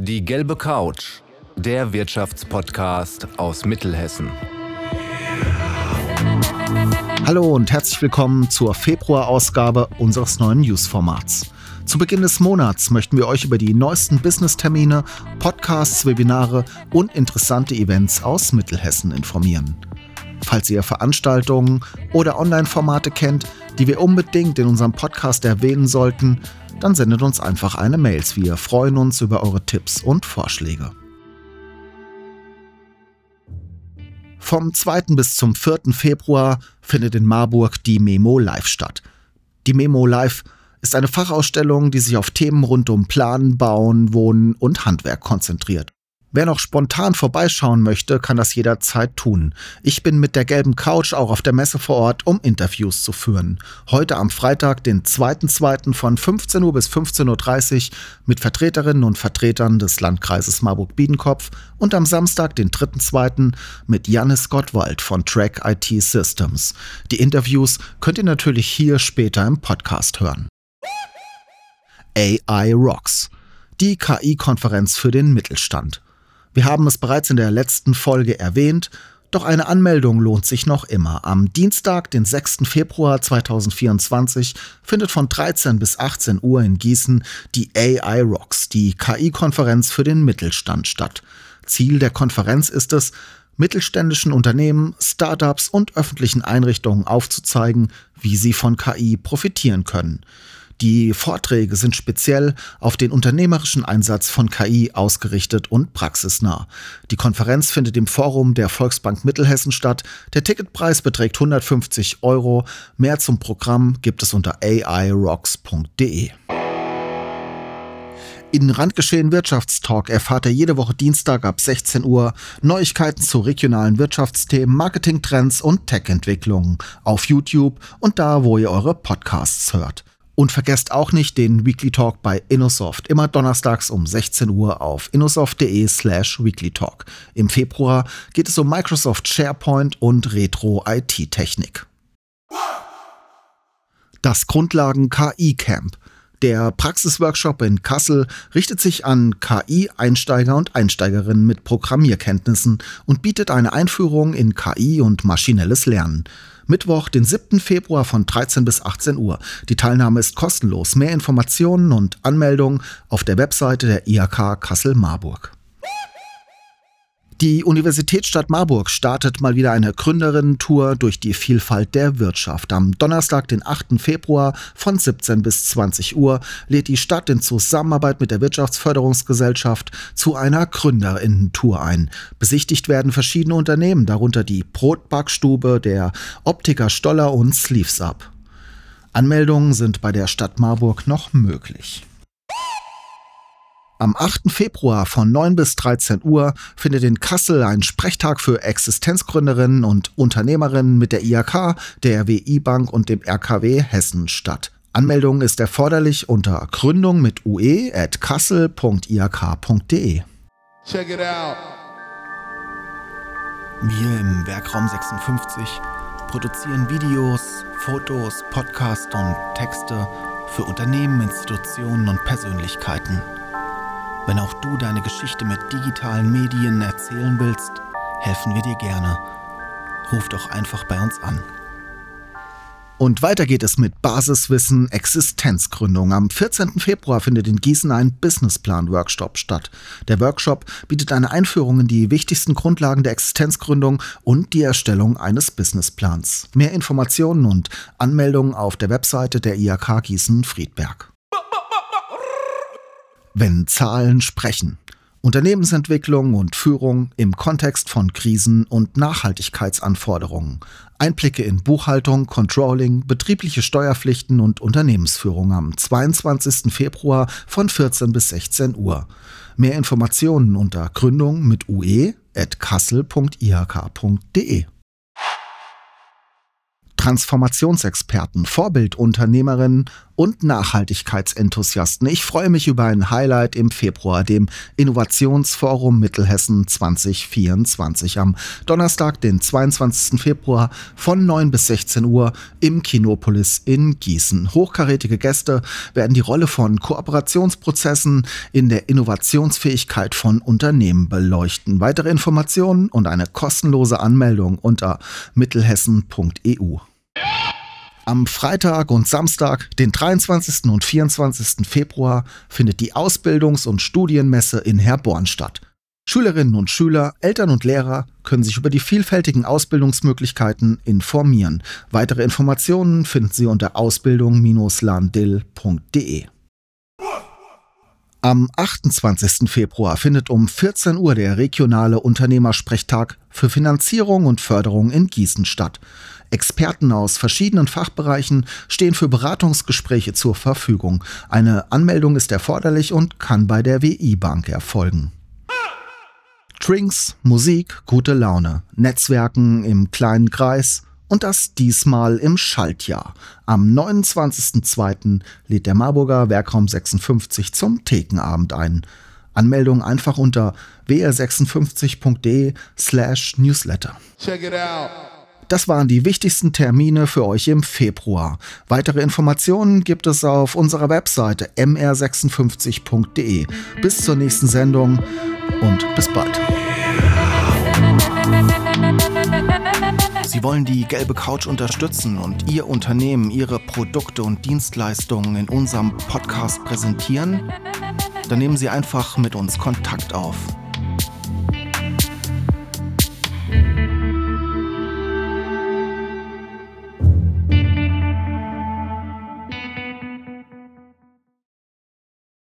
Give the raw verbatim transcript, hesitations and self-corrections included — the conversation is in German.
Die gelbe Couch, der Wirtschaftspodcast aus Mittelhessen. Hallo und herzlich willkommen zur Februar-Ausgabe unseres neuen News-Formats. Zu Beginn des Monats möchten wir euch über die neuesten Business-Termine, Podcasts, Webinare und interessante Events aus Mittelhessen informieren. Falls ihr Veranstaltungen oder Online-Formate kennt, die wir unbedingt in unserem Podcast erwähnen sollten, dann sendet uns einfach eine Mail. Wir freuen uns über eure Tipps und Vorschläge. Vom zweiten bis zum vierten Februar findet in Marburg die Memo Live statt. Die Memo Live ist eine Fachausstellung, die sich auf Themen rund um Planen, Bauen, Wohnen und Handwerk konzentriert. Wer noch spontan vorbeischauen möchte, kann das jederzeit tun. Ich bin mit der gelben Couch auch auf der Messe vor Ort, um Interviews zu führen. Heute am Freitag, den zweiten zweiten von fünfzehn Uhr bis fünfzehn Uhr dreißig mit Vertreterinnen und Vertretern des Landkreises Marburg-Biedenkopf und am Samstag, den dritten zweiten mit Janis Gottwald von Track I T Systems. Die Interviews könnt ihr natürlich hier später im Podcast hören. A I Rocks, die K I-Konferenz für den Mittelstand. Wir haben es bereits in der letzten Folge erwähnt, doch eine Anmeldung lohnt sich noch immer. Am Dienstag, den sechsten Februar zweitausendvierundzwanzig, findet von dreizehn bis achtzehn Uhr in Gießen die A I Rocks, die K I-Konferenz für den Mittelstand, statt. Ziel der Konferenz ist es, mittelständischen Unternehmen, Startups und öffentlichen Einrichtungen aufzuzeigen, wie sie von K I profitieren können. Die Vorträge sind speziell auf den unternehmerischen Einsatz von K I ausgerichtet und praxisnah. Die Konferenz findet im Forum der Volksbank Mittelhessen statt. Der Ticketpreis beträgt hundertfünfzig Euro. Mehr zum Programm gibt es unter a i rocks punkt d e. In Randgeschehen Wirtschaftstalk erfahrt ihr jede Woche Dienstag ab sechzehn Uhr Neuigkeiten zu regionalen Wirtschaftsthemen, Marketingtrends und Tech-Entwicklungen auf YouTube und da, wo ihr eure Podcasts hört. Und vergesst auch nicht den Weekly Talk bei InnoSoft, immer donnerstags um sechzehn Uhr auf innosoft punkt d e slash weekly talk. Im Februar geht es um Microsoft SharePoint und Retro-I T-Technik. Das Grundlagen-K I-Camp. Der Praxisworkshop in Kassel richtet sich an K I-Einsteiger und Einsteigerinnen mit Programmierkenntnissen und bietet eine Einführung in K I und maschinelles Lernen. Mittwoch, den siebten Februar von dreizehn bis achtzehn Uhr. Die Teilnahme ist kostenlos. Mehr Informationen und Anmeldungen auf der Webseite der I H K Kassel-Marburg. Die Universitätsstadt Marburg startet mal wieder eine Gründerinnen-Tour durch die Vielfalt der Wirtschaft. Am Donnerstag, den achten Februar von siebzehn bis zwanzig Uhr lädt die Stadt in Zusammenarbeit mit der Wirtschaftsförderungsgesellschaft zu einer Gründerinnen-Tour ein. Besichtigt werden verschiedene Unternehmen, darunter die Brotbackstube, der Optiker Stoller und Sleeves-Up. Anmeldungen sind bei der Stadt Marburg noch möglich. Am achten Februar von neun bis dreizehn Uhr findet in Kassel ein Sprechtag für Existenzgründerinnen und Unternehmerinnen mit der I H K, der W I-Bank und dem R K W Hessen statt. Anmeldung ist erforderlich unter Gründung mit u e at kassel punkt i a k punkt d e. Check it out. Wir im Werkraum sechsundfünfzig produzieren Videos, Fotos, Podcasts und Texte für Unternehmen, Institutionen und Persönlichkeiten. Wenn auch du deine Geschichte mit digitalen Medien erzählen willst, helfen wir dir gerne. Ruf doch einfach bei uns an. Und weiter geht es mit Basiswissen Existenzgründung. Am vierzehnten Februar findet in Gießen ein Businessplan-Workshop statt. Der Workshop bietet eine Einführung in die wichtigsten Grundlagen der Existenzgründung und die Erstellung eines Businessplans. Mehr Informationen und Anmeldungen auf der Webseite der I H K Gießen-Friedberg. Wenn Zahlen sprechen. Unternehmensentwicklung und Führung im Kontext von Krisen und Nachhaltigkeitsanforderungen. Einblicke in Buchhaltung, Controlling, betriebliche Steuerpflichten und Unternehmensführung am zweiundzwanzigsten Februar von vierzehn bis sechzehn Uhr. Mehr Informationen unter Gründung mit u e at kassel punkt i a k punkt d e. Transformationsexperten, Vorbildunternehmerinnen und Nachhaltigkeitsenthusiasten. Ich freue mich über ein Highlight im Februar, dem Innovationsforum Mittelhessen zwanzig vierundzwanzig am Donnerstag, den zweiundzwanzigsten Februar von neun bis sechzehn Uhr im Kinopolis in Gießen. Hochkarätige Gäste werden die Rolle von Kooperationsprozessen in der Innovationsfähigkeit von Unternehmen beleuchten. Weitere Informationen und eine kostenlose Anmeldung unter mittelhessen punkt e u. Am Freitag und Samstag, den dreiundzwanzigsten und vierundzwanzigsten Februar, findet die Ausbildungs- und Studienmesse in Herborn statt. Schülerinnen und Schüler, Eltern und Lehrer können sich über die vielfältigen Ausbildungsmöglichkeiten informieren. Weitere Informationen finden Sie unter ausbildung Bindestrich landill punkt de. Am achtundzwanzigsten Februar findet um vierzehn Uhr der regionale Unternehmersprechtag für Finanzierung und Förderung in Gießen statt. Experten aus verschiedenen Fachbereichen stehen für Beratungsgespräche zur Verfügung. Eine Anmeldung ist erforderlich und kann bei der W I-Bank erfolgen. Drinks, Musik, gute Laune, Netzwerken im kleinen Kreis und das diesmal im Schaltjahr. Am neunundzwanzigsten zweiten lädt der Marburger Werkraum sechsundfünfzig zum Thekenabend ein. Anmeldung einfach unter w r fünfundfünfzig punkt de slash newsletter. Check it out. Das waren die wichtigsten Termine für euch im Februar. Weitere Informationen gibt es auf unserer Webseite m r fünfundfünfzig punkt de. Bis zur nächsten Sendung und bis bald. Sie wollen die gelbe Couch unterstützen und Ihr Unternehmen, Ihre Produkte und Dienstleistungen in unserem Podcast präsentieren? Dann nehmen Sie einfach mit uns Kontakt auf.